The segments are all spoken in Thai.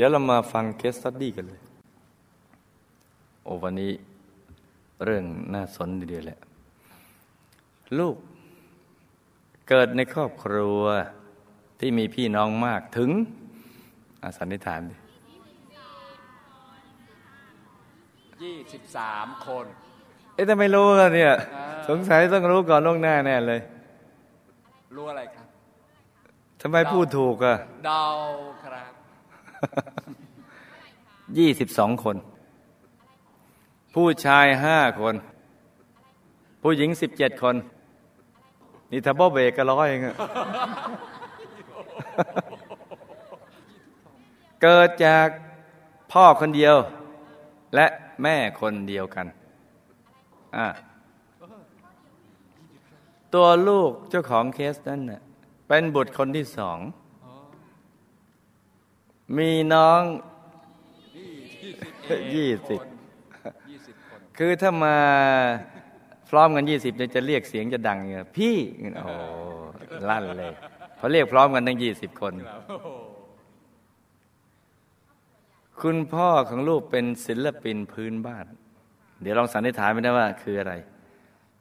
เดี๋ยวเรามาฟังเคสสตั๊ดดี้กันเลยโอ้วันนี้เรื่องน่าสนเดียวแหละลูกเกิดในครอบครัวที่มีพี่น้องมากถึงสันนิษฐานดิ23 คนเอ๊ะแต่ไม่รู้แล้วเนี่ยสงสัยต้องรู้ก่อนล่วงหน้าแน่เลยรู้อะไรครับทำไมพูดถูกอ่ะเดาครับ 22 คนผู้ชาย5 คนผู้หญิง17 คนนี่ถ้าบ่เบรกก็ร้อยเองอะ เกิดจากพ่อคนเดียวและแม่คนเดียวกันตัวลูกเจ้าของเคสนั้นน่ะเป็นบุตรคนที่2มีน้อง20 คือถ้ามาพร้อมกัน20เนี่ยจะเรียกเสียงจะดังเนี่ยพี่โอ้ลั่นเลยพอเรียกพร้อมกันทั้ง20 คนคุณพ่อของลูกเป็นศิลปินพื้นบ้านเดี๋ยวลองสันนิษฐานไปได้ว่าคืออะไร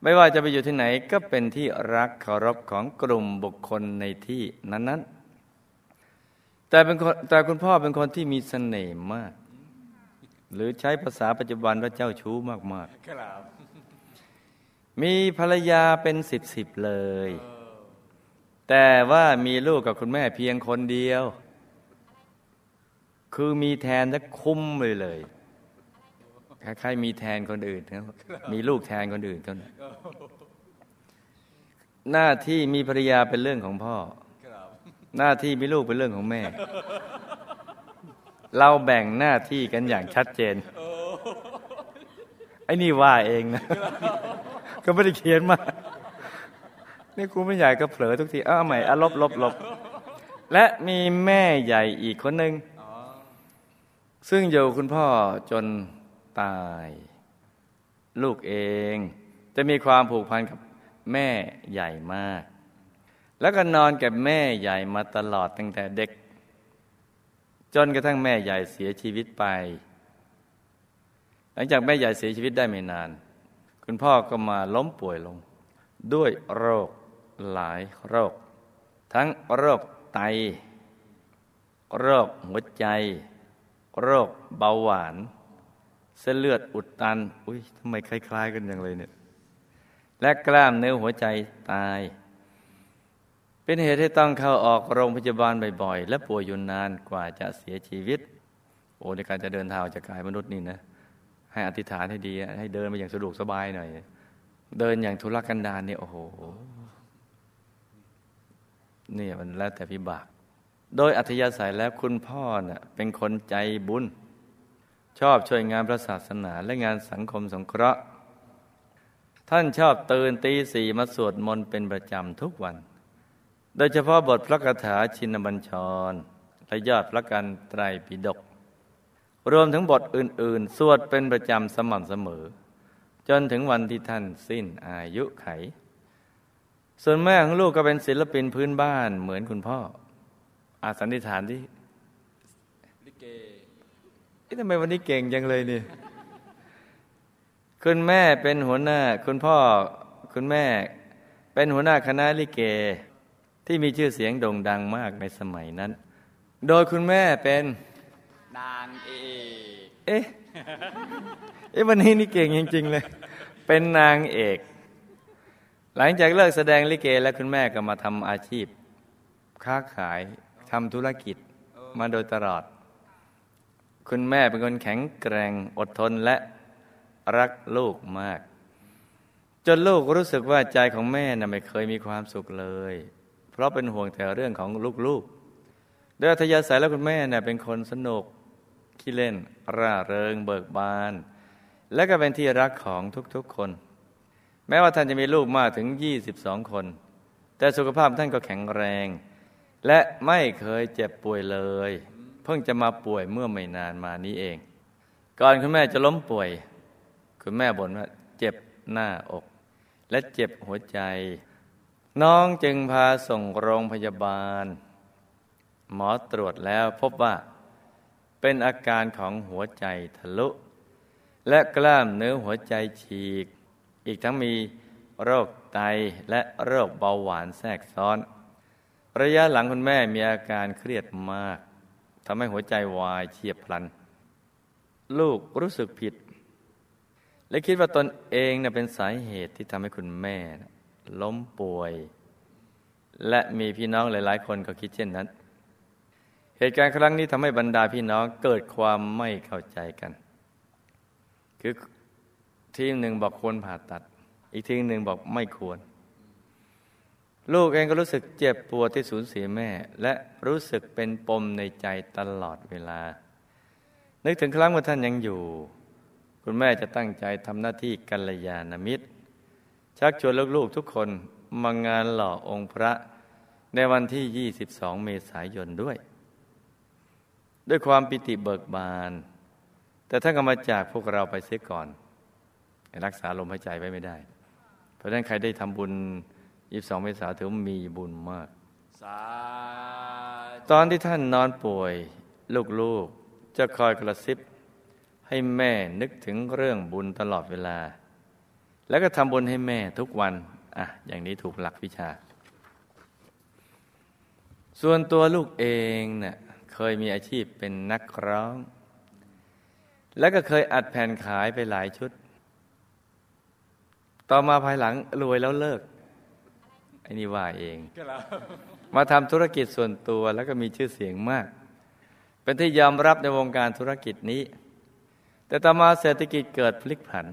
ไม่ว่าจะไปอยู่ที่ไหนก็เป็นที่รักเคารพของกลุ่มบุคคลในที่นั้นๆแต่คุณพ่อเป็นคนที่มีเสน่ห์มากหรือใช้ภาษาปัจจุบันว่าเจ้าชู้มากๆมีภรรยาเป็น10เลยแต่ว่ามีลูกกับคุณแม่เพียงคนเดียวคือมีแทนจะคุ้มเลยคล้ายๆมีแทนคนอื่นนะมีลูกแทนคนอื่นก็หน้าที่มีภรรยาเป็นเรื่องของพ่อหน้าที่มีลูกเป็นเรื่องของแม่เราแบ่งหน้าที่กันอย่างชัดเจนไอ้นี่ว่าเองนะก็ไม่ได้เขียนมานี่กูไม่ใหญ่ก็เผลอทุกทีอ้าวใหม่อ่ะลบและมีแม่ใหญ่อีกคนนึงซึ่งอยู่คุณพ่อจนตายลูกเองจะมีความผูกพันกับแม่ใหญ่มากแล้วก็นอนกับแม่ใหญ่มาตลอดตั้งแต่เด็กจนกระทั่งแม่ใหญ่เสียชีวิตไปหลังจากแม่ใหญ่เสียชีวิตได้ไม่นานคุณพ่อก็มาล้มป่วยลงด้วยโรคหลายโรคทั้งโรคไตโรคหัวใจโรคเบาหวานเส้นเลือดอุดตันอุ้ยทำไมคล้ายๆกันอย่างไรเนี่ยและกล้ามเนื้อหัวใจตายเป็นเหตุให้ต้องเข้าออกโรงพยาบาลบ่อยๆและป่วยอยู่นานกว่าจะเสียชีวิตโอ้ในการจะเดินทางจากกายมนุษย์นี่นะให้อธิษฐานให้ดีให้เดินไปอย่างสะดวกสบายหน่อยเดินอย่างทุรกันดารเนี่ยโอ้โหเนี่ยมันแล้วแต่วิบากโดยอัธยาศัยแล้วคุณพ่อน่ะเป็นคนใจบุญชอบช่วยงานพระศาสนาและงานสังคมสงเคราะห์ท่านชอบตื่นตี 4 มาสวดมนต์เป็นประจำทุกวันโดยเฉพาะบทพระคาถาชินบัญชรและยอดพระกันไตรปิฎกรวมถึงบทอื่นๆสวดเป็นประจำสม่ำเสมอจนถึงวันที่ท่านสิ้นอายุไขส่วนแม่ของลูกก็เป็นศิลปินพื้นบ้านเหมือนคุณพ่อสันนิษฐานที่ลิเกทำไมวันนี้เก่งจังเลยนี่ คุณแม่เป็นหัวหน้าคุณพ่อคุณแม่เป็นหัวหน้าคณะลิเกที่มีชื่อเสียงโด่งดังมากในสมัยนั้นโดยคุณแม่เป็นนางเอกวันนี้นี่เก่งจริงๆเลย เป็นนางเอกหลังจากเลิกแสดงลิเกแล้วคุณแม่ก็มาทำอาชีพค้าขายทำธุรกิจมาโดยตลอดคุณแม่เป็นคนแข็งแกร่งอดทนและรักลูกมากจนลูกรู้สึกว่าใจของแม่น่ะไม่เคยมีความสุขเลยเพราะเป็นห่วงแต่เรื่องของลูกๆด้วยอัธยาศัยแล้วคุณแม่น่ะเป็นคนสนุกขี้เล่นร่าเริงเบิกบานและก็เป็นที่รักของทุกๆคนแม้ว่าท่านจะมีลูกมากถึง22 คนแต่สุขภาพท่านก็แข็งแรงและไม่เคยเจ็บป่วยเลยเพิ่งจะมาป่วยเมื่อไม่นานมานี้เองก่อนคุณแม่จะล้มป่วยคุณแม่บ่นว่าเจ็บหน้าอกและเจ็บหัวใจน้องจึงพาส่งโรงพยาบาลหมอตรวจแล้วพบว่า เป็นอาการของหัวใจทะลุและกล้ามเนื้อหัวใจฉีกอีกทั้งมีโรคไตและโรคเบาหวานแทรกซ้อนระยะหลังคุณแม่มีอาการเครียดมากทำให้หัวใจวายเฉียบพลันลูกรู้สึกผิดและคิดว่าตนเองเป็นสาเหตุที่ทำให้คุณแม่ล้มป่วยและมีพี่น้องหลายๆคนก็คิดเช่นนั้นเหตุการณ์ครั้งนี้ทำให้บรรดาพี่น้องเกิดความไม่เข้าใจกันคือทีมหนึ่งบอกควรผ่าตัดอีกทีมหนึ่งบอกไม่ควรลูกเองก็รู้สึกเจ็บปวดที่สูญเสียแม่และรู้สึกเป็นปมในใจตลอดเวลานึกถึงครั้งว่าท่านยังอยู่คุณแม่จะตั้งใจทำหน้าที่กัลยาณมิตรชักชวนลูกๆทุกคนมางานหล่อองค์พระในวันที่ 22 เมษายนด้วยความปิติเบิกบานแต่ท่านก็มาจากพวกเราไปเสียก่อนรักษาลมหายใจไว้ไม่ได้เพราะฉะนั้นใครได้ทำบุญ22 เมษายนถือมีบุญมากตอนที่ท่านนอนป่วยลูกๆจะคอยกระซิบให้แม่นึกถึงเรื่องบุญตลอดเวลาแล้วก็ทำบุญให้แม่ทุกวันอย่างนี้ถูกหลักวิชาส่วนตัวลูกเองเคยมีอาชีพเป็นนักร้องและก็เคยอัดแผ่นขายไปหลายชุดต่อมาภายหลังรวยแล้วเลิกไอ้นี่ว่าเองมาทำธุรกิจส่วนตัวแล้วก็มีชื่อเสียงมากเป็นที่ยอมรับในวงการธุรกิจนี้แต่ต่อมาเศรษฐกิจเกิดพลิกผัน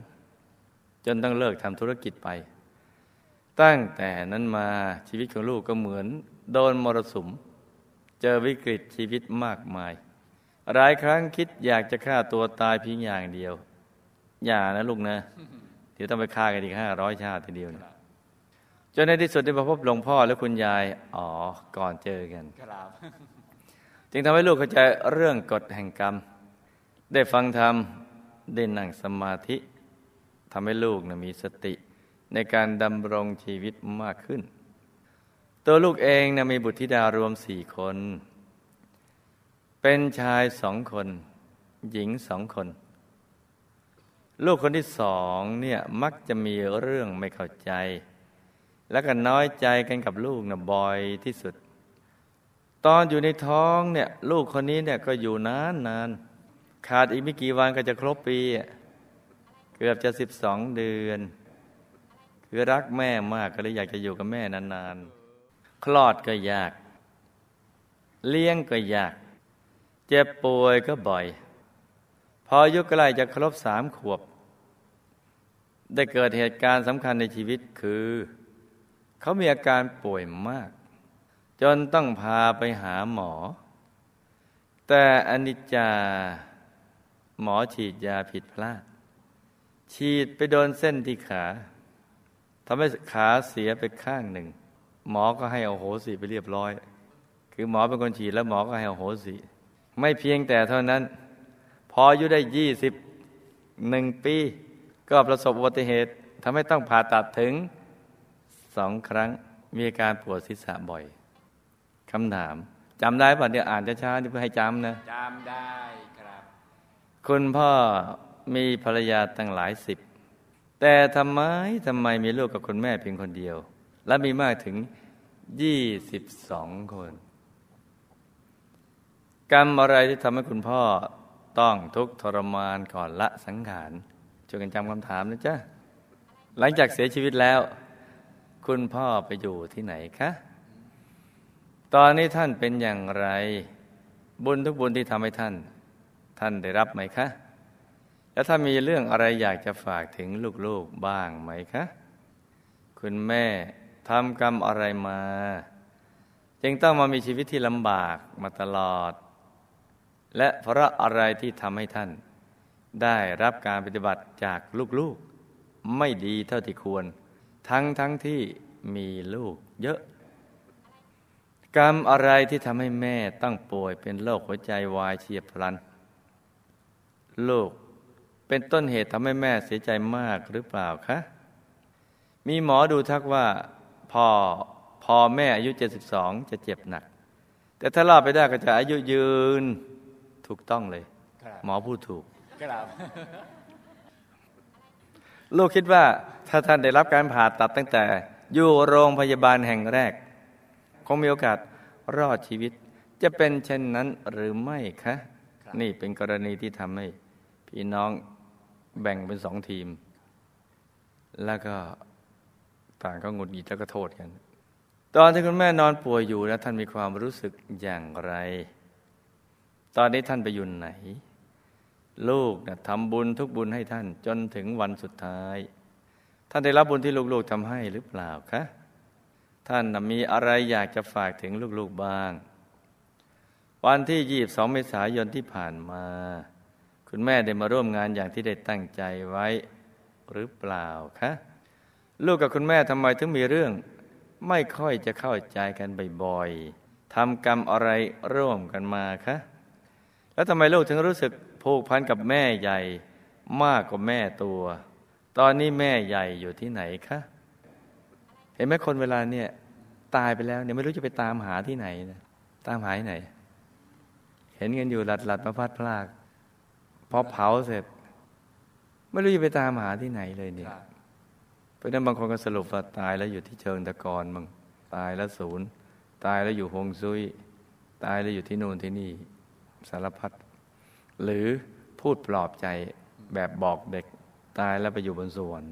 จนต้องเลิกทำธุรกิจไปตั้งแต่นั้นมาชีวิตของลูกก็เหมือนโดนมรสุมเจอวิกฤตชีวิตมากมายหลายครั้งคิดอยากจะฆ่าตัวตายเพียงอย่างเดียวอย่านะลูกนะเดี๋ยวต้องไปฆ่ากันอีก500ชาติทีเดียวนะจนในที่สุดได้พบหลวงพ่อและคุณยายก่อนเจอกันจึงทำให้ลูกเข้าใจเรื่องกฎแห่งกรรมได้ฟังธรรมได้นั่งสมาธิทำให้ลูกมีสติในการดำรงชีวิตมากขึ้นตัวลูกเองมีบุตรธิดารวม4 คนเป็นชาย2 คนหญิง2 คนลูกคนที่2มักจะมีเรื่องไม่เข้าใจแล้วก็น้อยใจกันกับลูกบ่อยที่สุดตอนอยู่ในท้องลูกคนนี้ก็อยู่นานๆขาดอีกไม่กี่วันก็จะครบปีเกือบจะ12 เดือนคือรักแม่มากก็เลยอยากจะอยู่กับแม่นานๆคลอดก็ยากเลี้ยงก็ยากเจ็บป่วยก็บ่อยพออายุใกล้จะครบ3 ขวบได้เกิดเหตุการณ์สำคัญในชีวิตคือเขามีอาการป่วยมากจนต้องพาไปหาหมอแต่อนิจจาหมอฉีดยาผิดพลาดฉีดไปโดนเส้นที่ขาทำให้ขาเสียไปข้างหนึ่งหมอก็ให้อโหสิไปเรียบร้อยคือหมอเป็นคนฉีดแล้วหมอก็ให้อโหสิไม่เพียงแต่เท่านั้นพออายุได้21 ปีก็ประสบอุบัติเหตุทำให้ต้องผ่าตัดถึง2 ครั้งมีอาการปวดศีรษะบ่อยคำถามจำได้ป่ะเดี๋ยวอ่านช้าๆเพื่อให้จำนะจำได้ครับคุณพ่อมีภรรยาตั้งหลาย10แต่ทำไมมีลูกกับคุณแม่เพียงคนเดียวและมีมากถึง22 คนกรรมอะไรที่ทำให้คุณพ่อต้องทุกข์ทรมานก่อนละสังขารช่วยกันจำคำถามนะจ๊ะหลังจากเสียชีวิตแล้วคุณพ่อไปอยู่ที่ไหนคะตอนนี้ท่านเป็นอย่างไรบุญทุกบุญที่ทำให้ท่านได้รับไหมคะแล้วถ้ามีเรื่องอะไรอยากจะฝากถึงลูกๆบ้างไหมคะคุณแม่ทำกรรมอะไรมาจึงต้องมามีชีวิตที่ลำบากมาตลอดและเพราะอะไรที่ทำให้ท่านได้รับการปฏิบัติจากลูกๆไม่ดีเท่าที่ควรทั้งที่มีลูกเยอะกรรมอะไรที่ทำให้แม่ต้องป่วยเป็นโรคหัวใจวายเฉียบพลันลูกเป็นต้นเหตุทำให้แม่เสียใจมากหรือเปล่าคะมีหมอดูทักว่าพอแม่อายุ72จะเจ็บหนักแต่ถ้ารอดไปได้ก็จะอายุยืน ถูกต้องเลยหมอพูดถูกลูกคิดว่าถ้าท่านได้รับการผ่าตัดตั้งแต่อยู่โรงพยาบาลแห่งแรกคงมีโอกาสรอดชีวิตจะเป็นเช่นนั้นหรือไม่คะนี่เป็นกรณีที่ทำให้พี่น้องแบ่งเป็นสองทีมแล้วก็ต่างก็หงุดหงิดแล้วก็โทษกันตอนที่คุณแม่นอนป่วยอยู่แล้วท่านมีความรู้สึกอย่างไรตอนนี้ท่านไปอยู่ไหนลูกนะทำบุญทุกบุญให้ท่านจนถึงวันสุดท้ายท่านได้รับบุญที่ลูกๆทำให้หรือเปล่าคะท่านมีอะไรอยากจะฝากถึงลูกๆบ้างวันที่22เมษายนที่ผ่านมาคุณแม่ได้มาร่วมงานอย่างที่ได้ตั้งใจไว้หรือเปล่าคะลูกกับคุณแม่ทำไมถึงมีเรื่องไม่ค่อยจะเข้าใจกันบ่อยๆทำกรรมอะไรร่วมกันมาคะแล้วทำไมลูกถึงรู้สึกผูกพันกับแม่ใหญ่มากกว่าแม่ตัวตอนนี้แม่ใหญ่อยู่ที่ไหนคะเห็นไหมคนเวลาเนี่ยตายไปแล้วเนี่ยไม่รู้จะไปตามหาที่ไหนนะตามหาที่ไหนเห็นกันอยู่หลัดๆมาพัดพลากพอเผาเสร็จไม่รู้จะไปตามหาที่ไหนเลยเนี่ยเพราะนั้นบางคนก็สรุปว่าตายแล้วอยู่ที่เชิงตะกอนมึงตายแล้วศูนย์ตายแล้วอยู่ฮงซุยตายแล้วอยู่ที่นู่นที่นี่สารพัดหรือพูดปลอบใจแบบบอกเด็กตายแล้วไปอยู่บนสวน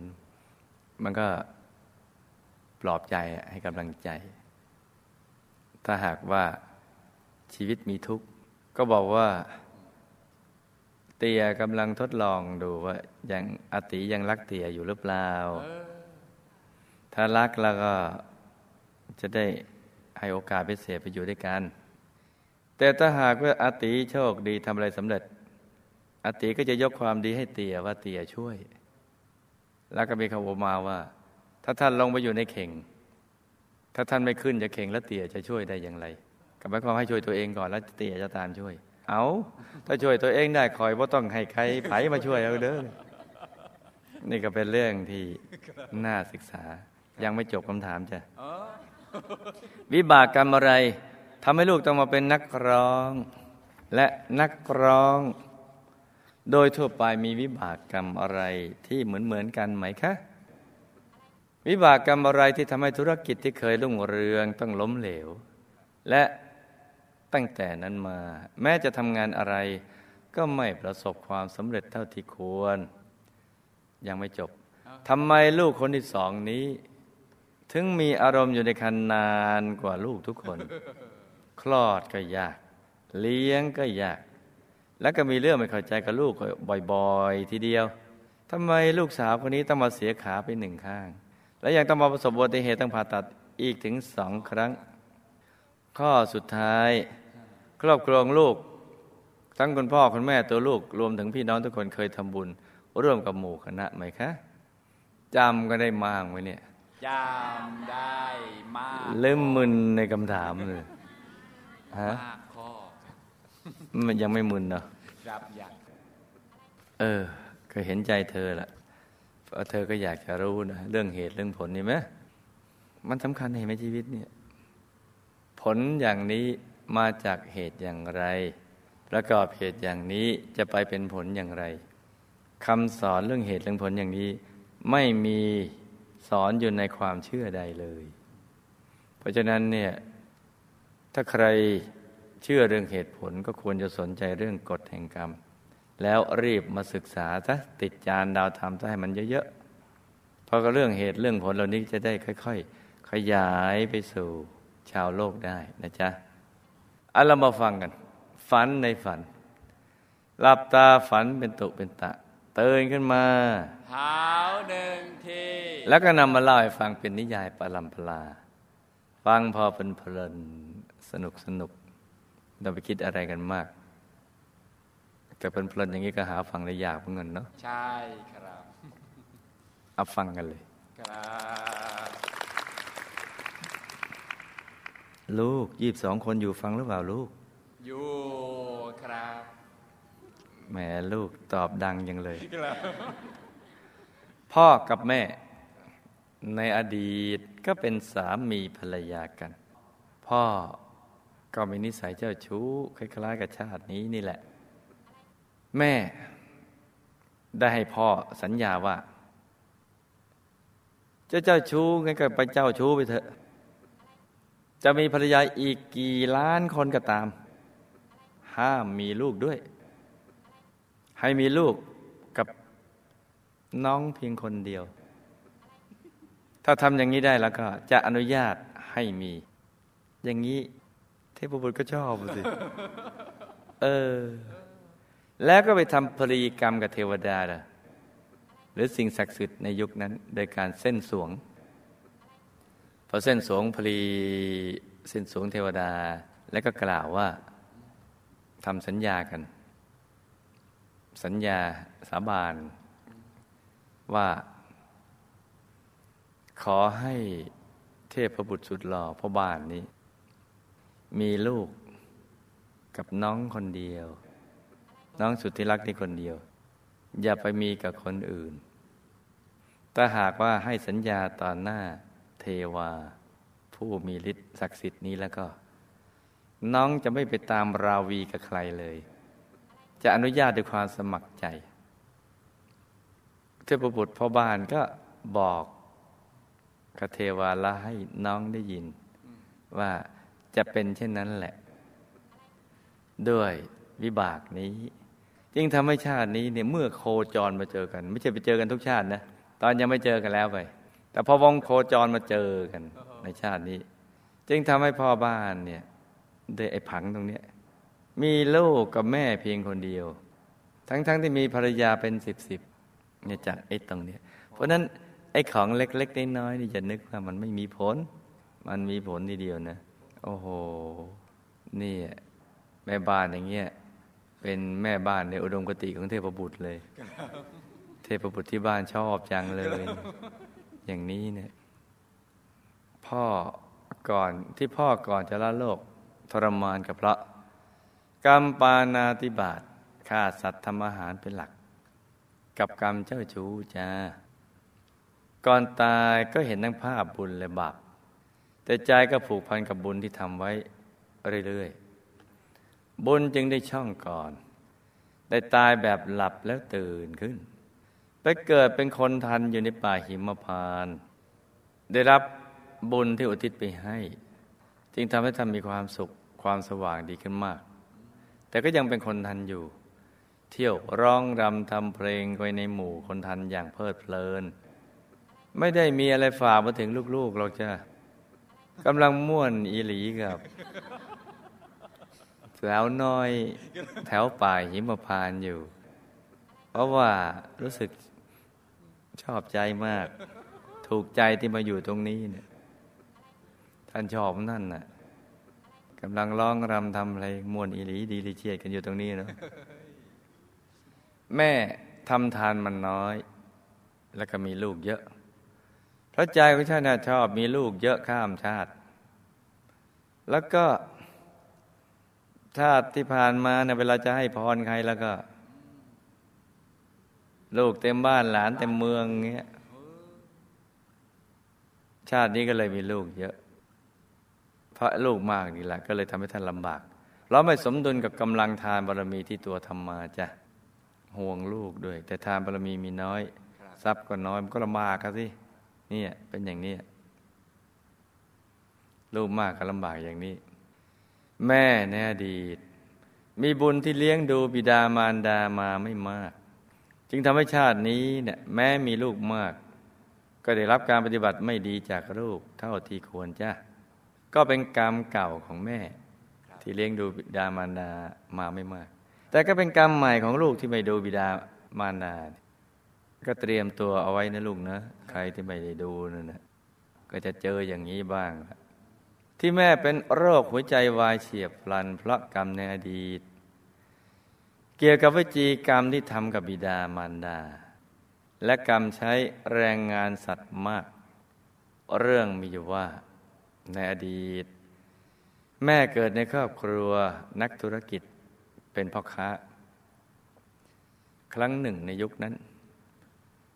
มันก็ปลอบใจให้กำลังใจถ้าหากว่าชีวิตมีทุกข์ก็บอกว่าเตียกำลังทดลองดูว่ายังอติยังรักเตียอยู่หรือเปล่าถ้ารักแล้วก็จะได้ให้โอกาสพิเศษไปอยู่ด้วยกันแต่ถ้าหากว่าอาติโชคดีทำอะไรสำเร็จอาติก็จะยกความดีให้เตี่ยว่าเตี่ยช่วยแล้วก็มีคำโอมาว่าถ้าท่านลงไปอยู่ในเข่งถ้าท่านไม่ขึ้นจะเข่งแล้วเตี่ยจะช่วยได้อย่างไรก็หมายความให้ช่วยตัวเองก่อนแล้วเตี่ยจะตามช่วยเอาถ้าช่วยตัวเองได้คอยว่าต้องให้ใครไผมาช่วยเอาเด้อนี่ก็เป็นเรื่องที่น่าศึกษายังไม่จบคำถามจ้ะวิบากกรรมอะไรทำให้ลูกต้องมาเป็นนักร้องและนักร้องโดยทั่วไปมีวิบากกรรมอะไรที่เหมือนกันไหมคะวิบากกรรมอะไรที่ทำให้ธุรกิจที่เคยรุ่งเรืองต้องล้มเหลวและตั้งแต่นั้นมาแม้จะทำงานอะไรก็ไม่ประสบความสำเร็จเท่าที่ควรยังไม่จบทำไมลูกคนที่สองนี้ถึงมีอารมณ์อยู่ในคันนานกว่าลูกทุกคนคลอดก็ยากเลี้ยงก็ยากแล้วก็มีเรื่องไม่เข้าใจกับลูกบ่อยๆทีเดียวทำไมลูกสาวคนนี้ต้องมาเสียขาไปหนึ่งข้างและยังต้องมาประสบอุบัติเหตุต้องผ่าตัดอีกถึง2ครั้งข้อสุดท้ายครอบครัวลูกทั้งคุณพ่อคุณแม่ตัวลูกรวมถึงพี่น้องทุกคนเคยทำบุญร่วมกับหมู่คณะไหมคะจำก็ได้มากไว้เนี่ยจำได้มากเริ่มมึนในคำถามเลยฮะมันยังไม่มึนเนาะรับอย่างก็เห็นใจเธอละเพราะเธอก็อยากจะรู้นะเรื่องเหตุเรื่องผลนี่ไหมมันสำคัญเห็นไหมชีวิตเนี่ยผลอย่างนี้มาจากเหตุอย่างไรประกอบเหตุอย่างนี้จะไปเป็นผลอย่างไรคำสอนเรื่องเหตุเรื่องผลอย่างนี้ไม่มีสอนอยู่ในความเชื่อใดเลยเพราะฉะนั้นเนี่ยถ้าใครเชื่อเรื่องเหตุผลก็ควรจะสนใจเรื่องกฎแห่งกรรมแล้วรีบมาศึกษาซะติดจานดาวธรรมซะให้มันเยอะๆเพราะเรื่องเหตุเรื่องผลเหล่านี้จะได้ค่อยๆขยายไปสู่ชาวโลกได้นะจ๊ะเรามาฟังกันฝันในฝันหลับตาฝันเป็นตุเป็นตะตื่นขึ้นมาเท้าหนึ่งทีแล้วก็นำมาเล่าให้ฟังเป็นนิยายปรัมปราฟังพอเพลินๆสนุกเราไปคิดอะไรกันมากแต่เพลินๆอย่างนี้ก็หาฟังได้ยากเหมือนกันเนาะใช่ครับเอาฟังกันเลยครับลูก22คนอยู่ฟังหรือเปล่าลูกอยู่ครับแม่ลูกตอบดังยังเลยพ่อกับแม่ในอดีตก็เป็นสามีภรรยากันพ่อก็มีนิสัยเจ้าชู้คล้ายๆกับชาตินี้นี่แหละ แม่ได้ให้พ่อสัญญาว่าจะเจ้าชู้งั้นก็ไปเจ้าชู้ไปเถอะจะมีภรรยาอีกกี่ล้านคนก็ตามห้ามมีลูกด้วยให้มีลูกกับน้องเพียงคนเดียวถ้าทำอย่างนี้ได้แล้วก็จะอนุญาตให้มีอย่างนี้เทพบุตรก็ชอบสิแล้วก็ไปทำพรีกรรมกับเทวดาล่ะหรือสิ่งศักดิ์สิทธิ์ในยุคนั้นโดยการเส้นสวงพอเส้นสวงพรีเส้นสวงเทวดาแล้วก็กล่าวว่าทำสัญญากันสัญญาสาบานว่าขอให้เทพบุตรสุดหล่อพ่อบ้านนี้มีลูกกับน้องคนเดียวน้องสุดที่รักนี่คนเดียวอย่าไปมีกับคนอื่นแต่หากว่าให้สัญญาต่อหน้าเทวาผู้มีฤทธิ์ศักดิ์สิทธิ์นี้แล้วก็น้องจะไม่ไปตามราวีกับใครเลยจะอนุญาตด้วยความสมัครใจเทพบุตรพ่อบ้านก็บอกกับเทวาละให้น้องได้ยินว่าจะเป็นเช่นนั้นแหละด้วยวิบากนี้จึงทำให้ชาตินี้เนี่ยเมื่อโคจรมาเจอกันไม่ใช่ไปเจอกันทุกชาตินะตอนยังไม่เจอกันแล้วไปแต่พอวงโคจรมาเจอกันในชาตินี้จึงทำให้พ่อบ้านเนี่ยได้ไอ้ผังตรงนี้มีลูกกับแม่เพียงคนเดียวทั้งที่มีภรรยาเป็น10เนี่ยจากไอ้ตรงนี้เพราะนั้นไอ้ของเล็กๆน้อยๆนี่อย่านึกว่ามันไม่มีผลมันมีผลทีเดียวนะโอ้โหนี่แม่บ้านอย่างเงี้ยเป็นแม่บ้านในอุดมคติของเทพบุตรเลยเทพบุตรที่บ้านชอบจังเลยอย่างนี้เนี่ยพ่อก่อนจะละโลกทรมานกับพระกรรมปานาติบาตฆ่าสัตว์ทำอาหารเป็นหลักกับกรรมเจ้าชู้จ้าก่อนตายก็เห็นทั้งภาพบุญและบาปแต่ใจก็ผูกพันกับบุญที่ทำไว้เรื่อยๆบุญจึงได้ช่องก่อนได้ตายแบบหลับแล้วตื่นขึ้นไปเกิดเป็นคนทันอยู่ในป่าหิมพานต์ได้รับบุญที่อุทิศไปให้จึงทำให้ท่านมีความสุขความสว่างดีขึ้นมากแต่ก็ยังเป็นคนทันอยู่เที่ยวร้องรำทำเพลงไปในหมู่คนทันอย่างเพลิดเพลินไม่ได้มีอะไรฝากมาถึงลูกๆหรอกจ้ะกำลังม่วนอีหลีกับสาวน้อยแถวป่าหิมพานต์อยู่เพราะว่ารู้สึกชอบใจมากถูกใจที่มาอยู่ตรงนี้เนี่ยท่านชอบนั่นน่ะกำลังร้องรำทำอะไรมวนอีหลีดีลิเชียดกันอยู่ตรงนี้เนาะแม่ทำทานมันน้อยแล้วก็มีลูกเยอะเพราะใจของท่านชอบมีลูกเยอะข้ามชาติแล้วก็ชาติที่ผ่านมาเนี่ยเวลาจะให้พรใครแล้วก็ลูกเต็มบ้านหลานเต็มเมืองเงี้ยชาตินี้ก็เลยมีลูกเยอะเพราะลูกมากนี่แหละก็เลยทำให้ท่านลำบากเราไม่สมดุลกับกำลังทานบารมีที่ตัวทำมาจ้ะห่วงลูกด้วยแต่ทานบารมีมีน้อยทรัพย์ก็น้อยมันก็ลำบากครับสิเนี่ยเป็นอย่างนี้ลูกมากก็ลำบากอย่างนี้แม่ในอดีตมีบุญที่เลี้ยงดูบิดามารดามาไม่มากจึงทำให้ชาตินี้เนี่ยแม้มีลูกมากก็ได้รับการปฏิบัติไม่ดีจากลูกเท่าที่ควรจ้ะก็เป็นกรรมเก่าของแม่ที่เลี้ยงดูบิดามารดามาไม่มากแต่ก็เป็นกรรมใหม่ของลูกที่ไม่ดูบิดามารดาก็เตรียมตัวเอาไว้นะลูกนะใครที่ไม่ได้ดูนั่นนะก็จะเจออย่างนี้บ้างที่แม่เป็นโรคหัวใจวายเฉียบพลันเพราะกรรมในอดีตเกี่ยวกับวจีกรรมที่ทำกับบิดามารดาและกรรมใช้แรงงานสัตว์มากเรื่องมีอยู่ว่าในอดีตแม่เกิดในครอบครัวนักธุรกิจเป็นพ่อค้าครั้งหนึ่งในยุคนั้น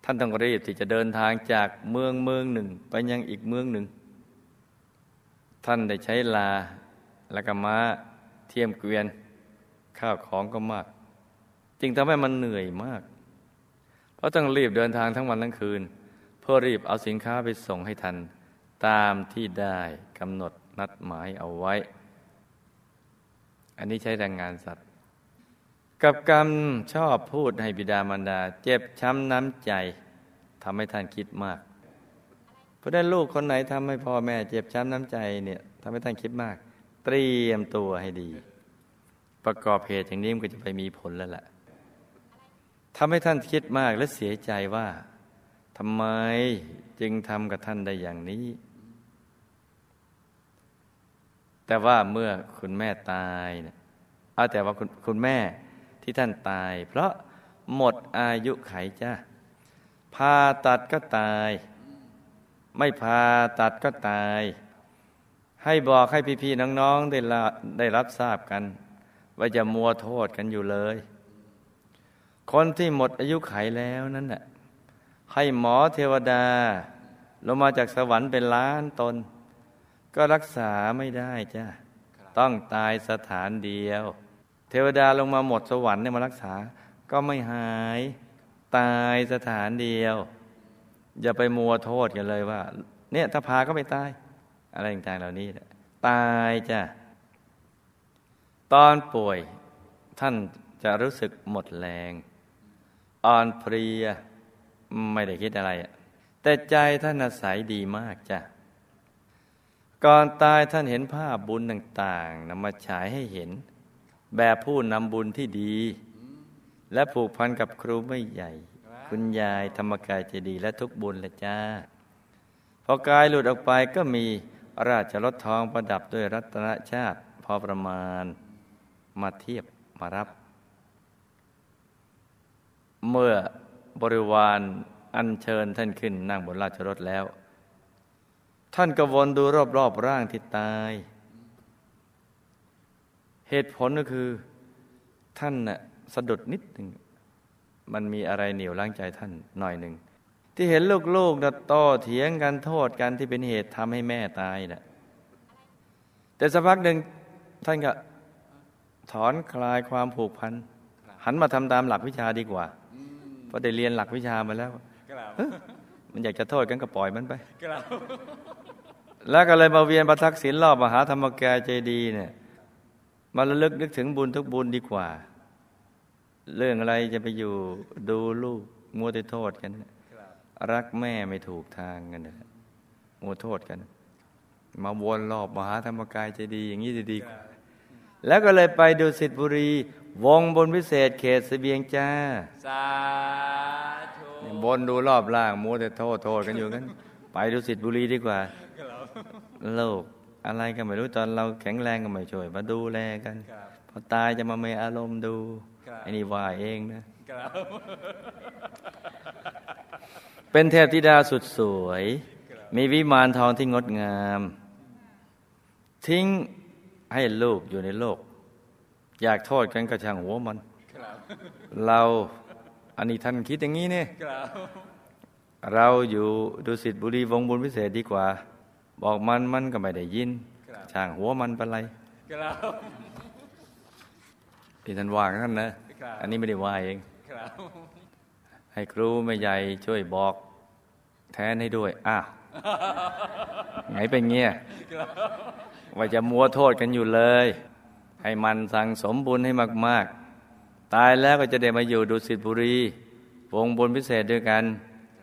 ท่านต้องรีบที่จะเดินทางจากเมืองหนึ่งไปยังอีกเมืองหนึ่งท่านได้ใช้ลาและก็ม้าเทียมเกวียนข้าวของก็มาก จึงทำให้มันเหนื่อยมากเพราะต้องรีบเดินทางทั้งวันทั้งคืนเพื่อรีบเอาสินค้าไปส่งให้ทันตามที่ได้กำหนดนัดหมายเอาไว้อันนี้ใช้แรงงานสัตว์กับกรรมชอบพูดให้บิดามารดาเจ็บช้ำน้ำใจทำให้ท่านคิดมากเพราะได้ลูกคนไหนทำให้พ่อแม่เจ็บช้ำน้ำใจเนี่ยทำให้ท่านคิดมากเตรียมตัวให้ดีประกอบเหตุอย่างนี้มันก็จะไปมีผลแล้วล่ะทำให้ท่านคิดมากและเสียใจว่าทำไมจึงทำกับท่านได้อย่างนี้แต่ว่าเมื่อคุณแม่ตายเนี่ยเอาแต่ว่าคุณแม่ที่ท่านตายเพราะหมดอายุไขจ้ะผ่าตัดก็ตายไม่ผ่าตัดก็ตายให้บอกให้พี่ๆน้องๆได้รับทราบกันว่าจะมัวโทษกันอยู่เลยคนที่หมดอายุไขแล้วนั้นน่ะให้หมอเทวดาลงมาจากสวรรค์เป็นล้านตนก็รักษาไม่ได้จ้ะต้องตายสถานเดียวเทวดาลงมาหมดสวรรค์เนี่ยมารักษาก็ไม่หายตายสถานเดียวอย่าไปมัวโทษกันเลยว่าเนี่ยถ้าพาก็ไม่ตายอะไรต่างๆเหล่านี้ตายจ้ะตอนป่วยท่านจะรู้สึกหมดแรงอ่อนเพลียไม่ได้คิดอะไรแต่ใจท่านอาศัยดีมากจ้ะก่อนตายท่านเห็นภาพบุญต่างๆนำมาฉายให้เห็นแบบผู้นำบุญที่ดีและผูกพันกับครูไม่ใหญ่คุณยายธรรมกายเจดีย์และทุกบุญละจ้าพอกายหลุดออกไปก็มีราชรถทองประดับด้วยรัตนชาติพอประมาณมาเทียบมารับเมื่อบริวารอัญเชิญท่านขึ้นนั่งบนราชรถแล้วท่านก็วนดูรอบๆร่างที่ตายเหตุผลก็คือท่านน่ะสะดุดนิดหนึ่งมันมีอะไรเหนี่ยวรั้งใจท่านหน่อยหนึ่งที่เห็นลูกๆน่ะต่อเถียงกันโทษกันที่เป็นเหตุทำให้แม่ตายน่ะแต่สักพักหนึ่งท่านก็ถอนคลายความผูกพันหันมาทำตามหลักวิชาดีกว่าเพราะได้เรียนหลักวิชามาแล้วมันอยากจะโทษกันก็ปล่อยมันไปแล้วก็เลยมาเวียนประทักษิณรอบมหาธรรมกายเจดีย์เนี่ยมาระลึกนึกถึงบุญทุกบุญดีกว่าเรื่องอะไรจะไปอยู่ดูลูกมัวแต่โทษกันรักแม่ไม่ถูกทางกันมัวโทษกันมาวนรอบมหาธรรมกายเจดีย์อย่างนี้ดีกว่าแล้วก็เลยไปดุสิตบุรีวงบนพิเศษเขตเสบียงจ้าสาธุบนดูรอบล่างมัวแต่โทษกันอยู่กันไปดุสิตบุรีดีกว่าโลกอะไรกันไม่รู้ตอนเราแข็งแรงก็ไม่ช่วยมาดูแลกันพอตายจะมาเมอารมณ์ดูไอ้นี่ว่าเองนะเป็นเทพธิดาสุดสวยมีวิมานทองที่งดงามทิ้งให้ลูกอยู่ในโลกอยากโทษกันกระช่างหัวมันเราอันนี้ท่านคิดอย่างนี้เนี่ยเราอยู่ดุสิตบุรีวงบุญพิเศษดีกว่าบอกมันก็ไม่ได้ยินช่างหัวมันเป็นไรที่ท่านว่าท่านนะอันนี้ไม่ได้ว่าเองให้ครูแม่ใหญ่ช่วยบอกแทนให้ด้วยอ้าวไงเป็นเงี้ยว่าจะมัวโทษกันอยู่เลยให้มันสั่งสมบุญให้มากๆตายแล้วก็จะได้มาอยู่ดุสิตบุรีวงบุญพิเศษด้วยกัน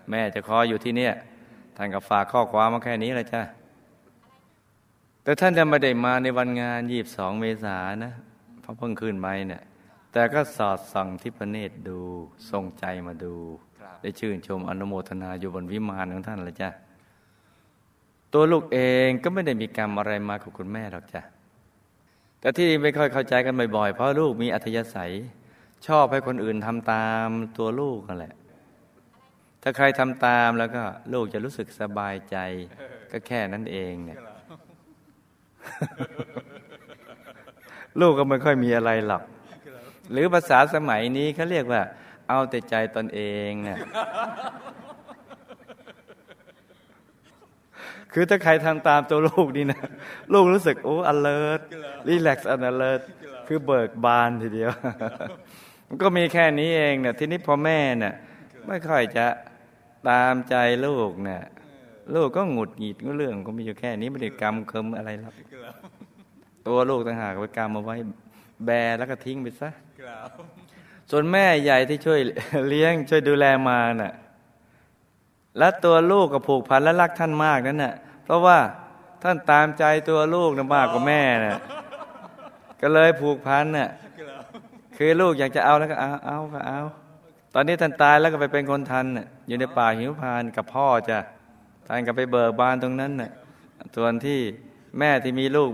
แม่จะคอยอยู่ที่เนี่ยท่านก็ฝากข้อความมาแค่นี้แหละจ้ะแต่ท่านจะไม่ได้มาในวันงาน22เมษายนนะเพราะเพิ่งขึ้นมาเนี่ยแต่ก็สอดส่องที่พระเนตรดูทรงใจมาดูได้ชื่นชมอนุโมทนาอยู่บนวิมานของท่านเลยจ้ะตัวลูกเองก็ไม่ได้มีกรรมอะไรมากับคุณแม่หรอกจ้ะแต่ที่ไม่ค่อยเข้าใจกันบ่อยๆเพราะลูกมีอัธยาศัยชอบให้คนอื่นทำตามตัวลูกนั่นแหละถ้าใครทำตามแล้วก็ลูกจะรู้สึกสบายใจก็แค่นั้นเองเนี่ยลูกก็ไม่ค่อยมีอะไรหรอกหรือภาษาสมัยนี้เขาเรียกว่าเอาแต่ใจตนเองเนี่ยคือถ้าใครทำตามตัวลูกนี่นะลูกรู้สึกโอ้ alert relax alert คือเบิกบานทีเดียว มันก็มีแค่นี้เองเนี่ยทีนี้พอแม่เนี่ยไม่ค่อยจะตามใจลูกเนี่ยลูกก็หงุดหงิดก็เรื่องก็มีอยู่แค่นี้ไม่ได้กรรมเคิมอะไรหรอกตัวลูกต่างหากไปกรรมเอาไว้แบแล้วก็ทิ้งไปซะส่วนแม่ใหญ่ที่ช่วยเลี้ยงช่วยดูแลมาน่ะและตัวลูกก็ผูกพันและรักท่านมากนั่นน่ะเพราะว่าท่านตามใจตัวลูกนะมากกว่าแม่น่ะก็เลยผูกพันน่ะคือลูกอยากจะเอาแล้วก็เอาก็เอาตอนนี้ท่านตายแล้วก็ไปเป็นคนทันน่ะอยู่ในป่าหิมพานต์กับพ่อจ้ะท่านก็ไปเบิกบานตรงนั้นน่ะส่วนที่แม่ที่มีลูก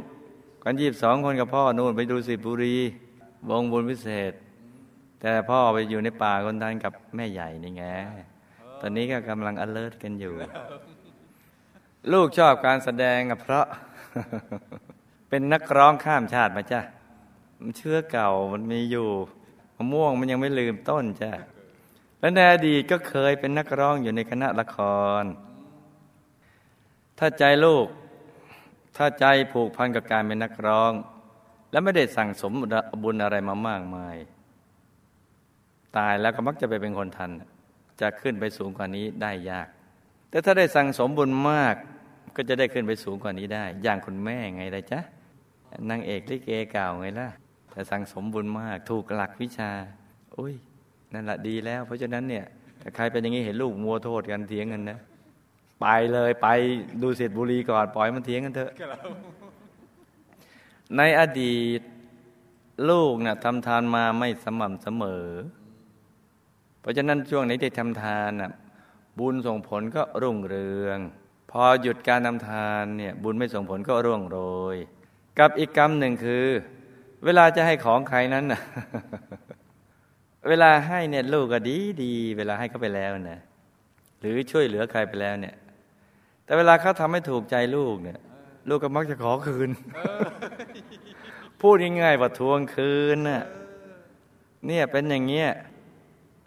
กัน22คนกับพ่อนู่นไปดูสิบุรีวงบุญวิเศษแต่พ่อไปอยู่ในป่าคนทันกับแม่ใหญ่นี่ไงตอนนี้ก็กำลัง alert กันอยู่ลูกชอบการแสดงเพราะ เป็นนักร้องข้ามชาติมาจ้ะมันเชื่อเก่ามันมีอยู่มะม่วงมันยังไม่ลืมต้นจ้ะและในอดีตก็เคยเป็นนักร้องอยู่ในคณะละครถ้าใจผูกพันกับการเป็นนักร้องและไม่ได้สั่งสมบุญอะไรมามากมายตายแล้วก็มักจะไปเป็นคนทันจะขึ้นไปสูงกว่านี้ได้ยากแต่ถ้าได้สั่งสมบุญมากก็จะได้ขึ้นไปสูงกว่านี้ได้อย่างคุณแม่ไงล่ะจ๊ะนางเอกลิเกเก่าไงล่ะแต่สั่งสมบุญมากถูกหลักวิชาอุ้ยนั่นแหละดีแล้วเพราะฉะนั้นเนี่ยถ้าใครเป็นอย่างนี้เห็นลูกมัวโทษกันเถียงกันนะไปเลยไปดูเศรษฐบุรีก่อนปล่อยมันเถียงกันเถอะในอดีตลูกน่ะทำทานมาไม่สม่ำเสมอเพราะฉะนั้นช่วงไหนที่ทำทานน่ะบุญส่งผลก็รุ่งเรืองพอหยุดการทำทานเนี่ยบุญไม่ส่งผลก็ร่วงโรยกับอีกกรรมหนึ่งคือเวลาจะให้ของใครนั้นน่ะ เวลาให้เนี่ยลูกก็ดีเวลาให้เขาไปแล้วนะหรือช่วยเหลือใครไปแล้วเนี่ยแต่เวลาเขาทำให้ถูกใจลูกเนี่ยลูกก็มักจะขอคืน พูดง่ายๆว่าทวงคืนน่ะเนี่ยเป็นอย่างเงี้ย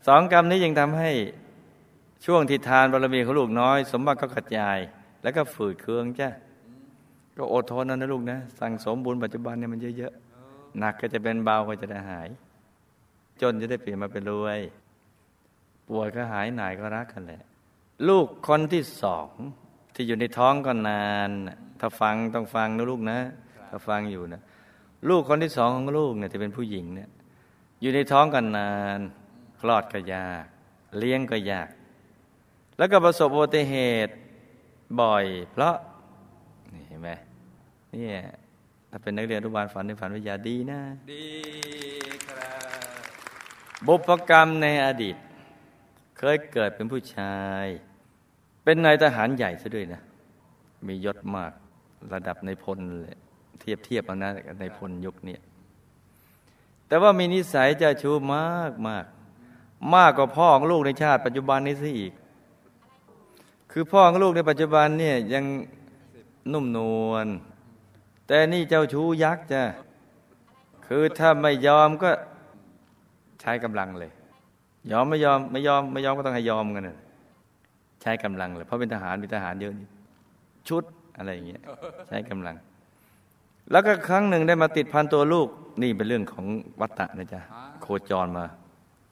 สองกรรมนี้ยังทำให้ช่วงที่ทานบารมีของลูกน้อยสมบัติก็กระจายแล้วก็ฝืดเคืองจ้ะก็อดทนนะลูกนะสั่งสมบุญปัจจุบันเนี่ยมันเยอะๆหนักก็จะเป็นเบาก็จะได้หายจนจะได้เปลี่ยนมาเป็นรวยป่วยก็หายหน่ายก็รักกันแหละลูกคนที่สองที่อยู่ในท้องก็นานถ้าฟังต้องฟังนะลูกนะถ้าฟังอยู่นะลูกคนที่สองของลูกเนี่ยจะเป็นผู้หญิงเนี่ยอยู่ในท้องกันนานคลอดก็ยากเลี้ยงก็ยากแล้วก็ประสบอุบัติเหตุบ่อยเพราะนี่เห็นไหมเนี่ยถ้าเป็นนักเรียนอนุบาลฝันในฝันวิทยาดีนะดีครับบุพกรรมในอดีตเคยเกิดเป็นผู้ชายเป็นนายทหารใหญ่ซะด้วยนะมียศมากระดับนายพลเลยเทียบเอานะนายพลยุคนี้แต่ว่ามีนิสัยเจ้าชู้มากกว่าพ่อของลูกในชาติปัจจุบันนี้ซะอีกคือพ่อของลูกในปัจจุบันเนี่ยยังนุ่มนวลแต่นี่เจ้าชู้ยักษ์จ้ะคือถ้าไม่ยอมก็ใช้กำลังเลยยอมไม่ยอมก็ต้องให้ยอมกันน่ะใช้กำลังเลยเพราะเป็นทหารมีทหารเยอะนี่ชุดอะไรอย่างเงี้ยใช้กำลังแล้วก็ครั้งหนึ่งได้มาติดพันตัวลูกนี่เป็นเรื่องของวัตตะนะจ๊ะโคจรมา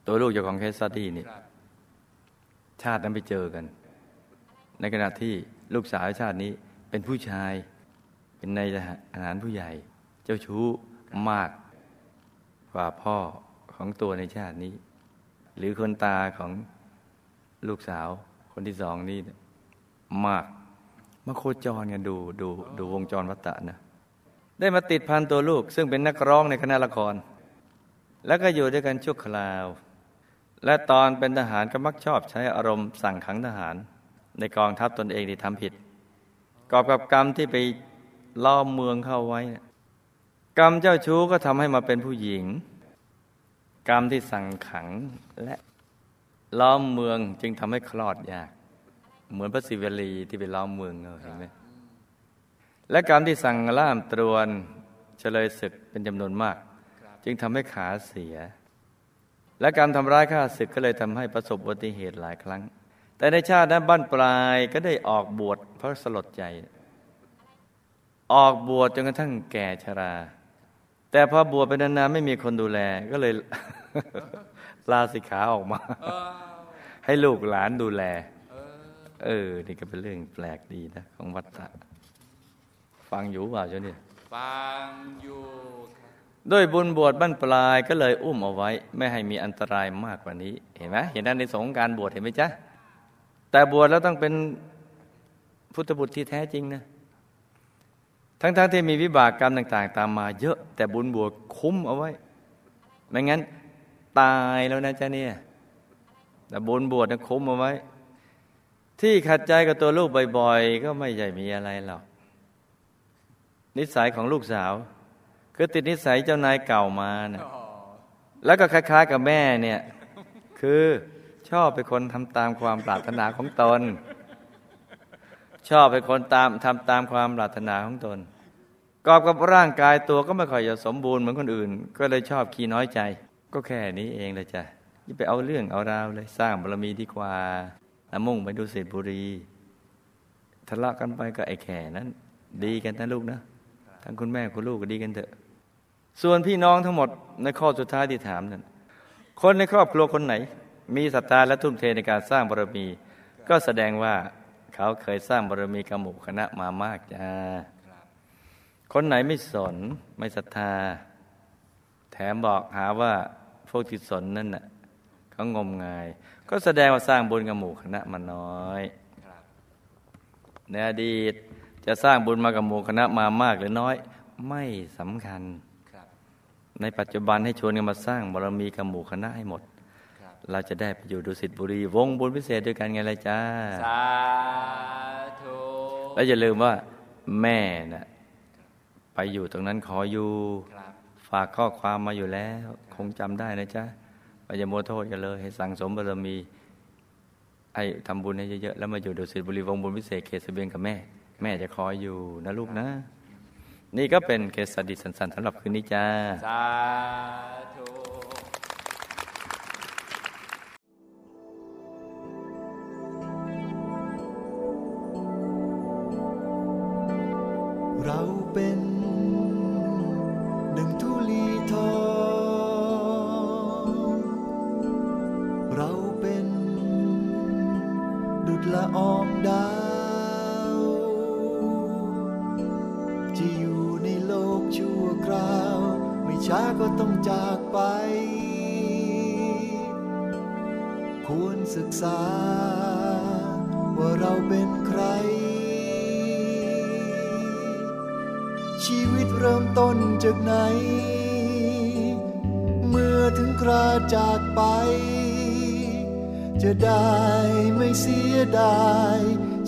ตัวลูกเจ้าของเคสสตี้นี่ชาตินั้นไปเจอกันในขณะที่ลูกสาวชาตินี้เป็นผู้ชายเป็นนายทหารผู้ใหญ่เจ้าชู้มากกว่าพ่อของตัวในชาตินี้หรือคนตาของลูกสาวคนที่สองนี่มากมาโคจรกันดูวงจรวัฏฏะนะได้มาติดพันตัวลูกซึ่งเป็นนักร้องในคณะละครแล้วก็อยู่ด้วยกันชั่วคราวและตอนเป็นทหารก็มักชอบใช้อารมณ์สั่งขังทหารในกองทัพตนเองที่ทำผิดกอบกับกรรมที่ไปล่อเมืองเข้าไว้กรรมเจ้าชู้ก็ทำให้มาเป็นผู้หญิงกรรมที่สั่งขังและล้อมเมืองจึงทำให้คลอดยากเหมือนพระศิวลีที่ไปล้อมเมืองเห็นไหมและกรรมที่สั่งล่ามตรวนเฉลยศึกเป็นจำนวนมากจึงทำให้ขาเสียและกรรมทำร้ายข้าศึกก็เลยทำให้ประสบอุบัติเหตุหลายครั้งแต่ในชาตินั้นบั้นปลายก็ได้ออกบวชเพราะสลดใจออกบวชจนกระทั่งแก่ชรา แต่พอบวชไปนานๆไม่มีคนดูแลก็เลยลาสิกขาออกมาให้ลูกหลานดูแลนี่ก็เป็นเรื่องแปลกดีนะของวัฏฏะฟังอยู่เปล่าเจ้าเนี่ยฟังอยู่ด้วยบุญบวชบั้นปลายก็เลยอุ้มเอาไว้ไม่ให้มีอันตรายมากกว่านี้เห็นไหมเห็นด้านในสงฆ์การบวชเห็นไหมจ๊ะแต่บวชแล้วต้องเป็นพุทธบุตรที่แท้จริงนะทั้งที่มีวิบากกรรมต่างๆตามมาเยอะแต่บุญบวชคุ้มเอาไว้ไม่งั้นตายแล้วนะจ๊ะเนี่ยแต่บุญบวชนะคุ้มเอาไว้ที่ขัดใจกับตัวลูกบ่อยๆก็ไม่ใช่มีอะไรหรอกนิสัยของลูกสาวคือติดนิสัยเจ้านายเก่ามานะแล้วก็คล้ายๆกับแม่เนี่ยคือชอบเป็นคนทำตามความปรารถนาของตนชอบเป็นคนทำตามความปรารถนาของตนกอบกับร่างกายตัวก็ไม่ค่อยจะสมบูรณ์เหมือนคนอื่นก็เลยชอบขี้น้อยใจก็แค่นี้เองเลยจ้ะยิ่งไปเอาเรื่องเอาราวเลยสร้างบารมีดีกว่ามุ่งไปดูเศรษฐบุรีทะเลาะกันไปก็ไอ้แข่นั้นดีกันทั้งลูกนะทั้งคุณแม่คุณลูกก็ดีกันเถอะส่วนพี่น้องทั้งหมดในข้อสุดท้ายที่ถามนั้นคนในครอบครัวคนไหนมีศรัทธาและทุ่มเทในการสร้างบารมีก็แสดงว่าเขาเคยสร้างบารมีกับหมู่คณะมามากจ้าคนไหนไม่สนไม่ศรัทธาแถมบอกหาว่าพวกที่สนนั่นน่ะเขางมงายก็แสดงว่าสร้างบุญกับหมู่คณะมาน้อยในอดีตจะสร้างบุญมากับหมู่คณะมามากหรือน้อยไม่สำคัญในปัจจุบันให้ชวนกันมาสร้างบารมีกับหมู่คณะให้หมดเราจะได้ไปอยู่ดุสิตบุรีวงบุญพิเศษด้วยกันไงล่ะจ้าสาธุแล้วอย่าลืมว่าแม่น่ะไปอยู่ตรงนั้นขออยู่ฝากข้อความมาอยู่แล้วคงจำได้นะจ๊ะไม่จะมัวโทษกันเลยให้สั่งสมบารมีให้ทำบุญให้เยอะๆแล้วมาอยู่ดุสิตบุรีวงบุญพิเศษเขตเสบียงกับแม่จะคอยอยู่นะลูกนะนี่ก็เป็นเคสสติสั้นๆสำหรับคืนนี้จ้าสาธุเราเป็นดังธุลีทองเราเป็นดุจละอองดาวจะอยู่ในโลกชั่วคราวไม่ช้าก็ต้องจากไปควรศึกษาว่าเราเป็นใครชีวิตเริ่มต้นจากไหนเมื่อถึงคราจากไปจะได้ไม่เสียดาย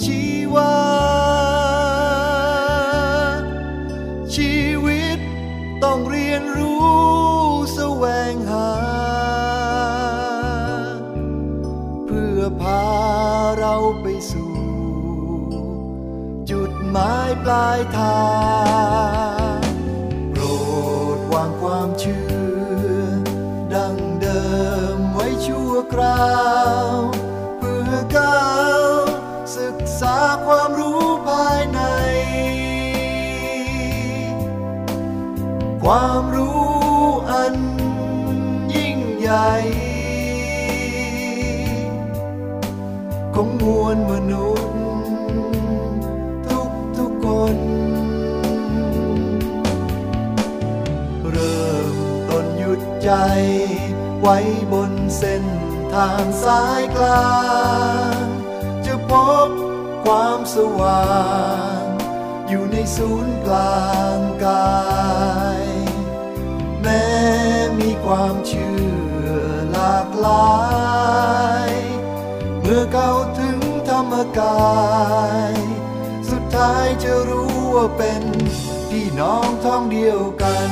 ชีวิตต้องเรียนรู้แสวงหาเพื่อพาเราไปสู่จุดหมายปลายทางโปรดวางความเชื่อดั้งเดิมไว้ชั่วคราวเพื่อก้าวศึกษาความรู้ภายในความรู้อันยิ่งใหญ่ของมวลมนุษย์เริ่มต้นหยุดใจไว้บนเส้นทางสายกลางจะพบความสว่างอยู่ในศูนย์กลางกายแม้มีความเชื่อหลากหลายเมื่อเข้าถึงธรรมกายสุดท้ายจะรู้ว่าเป็นพี่น้องท้องเดียวกัน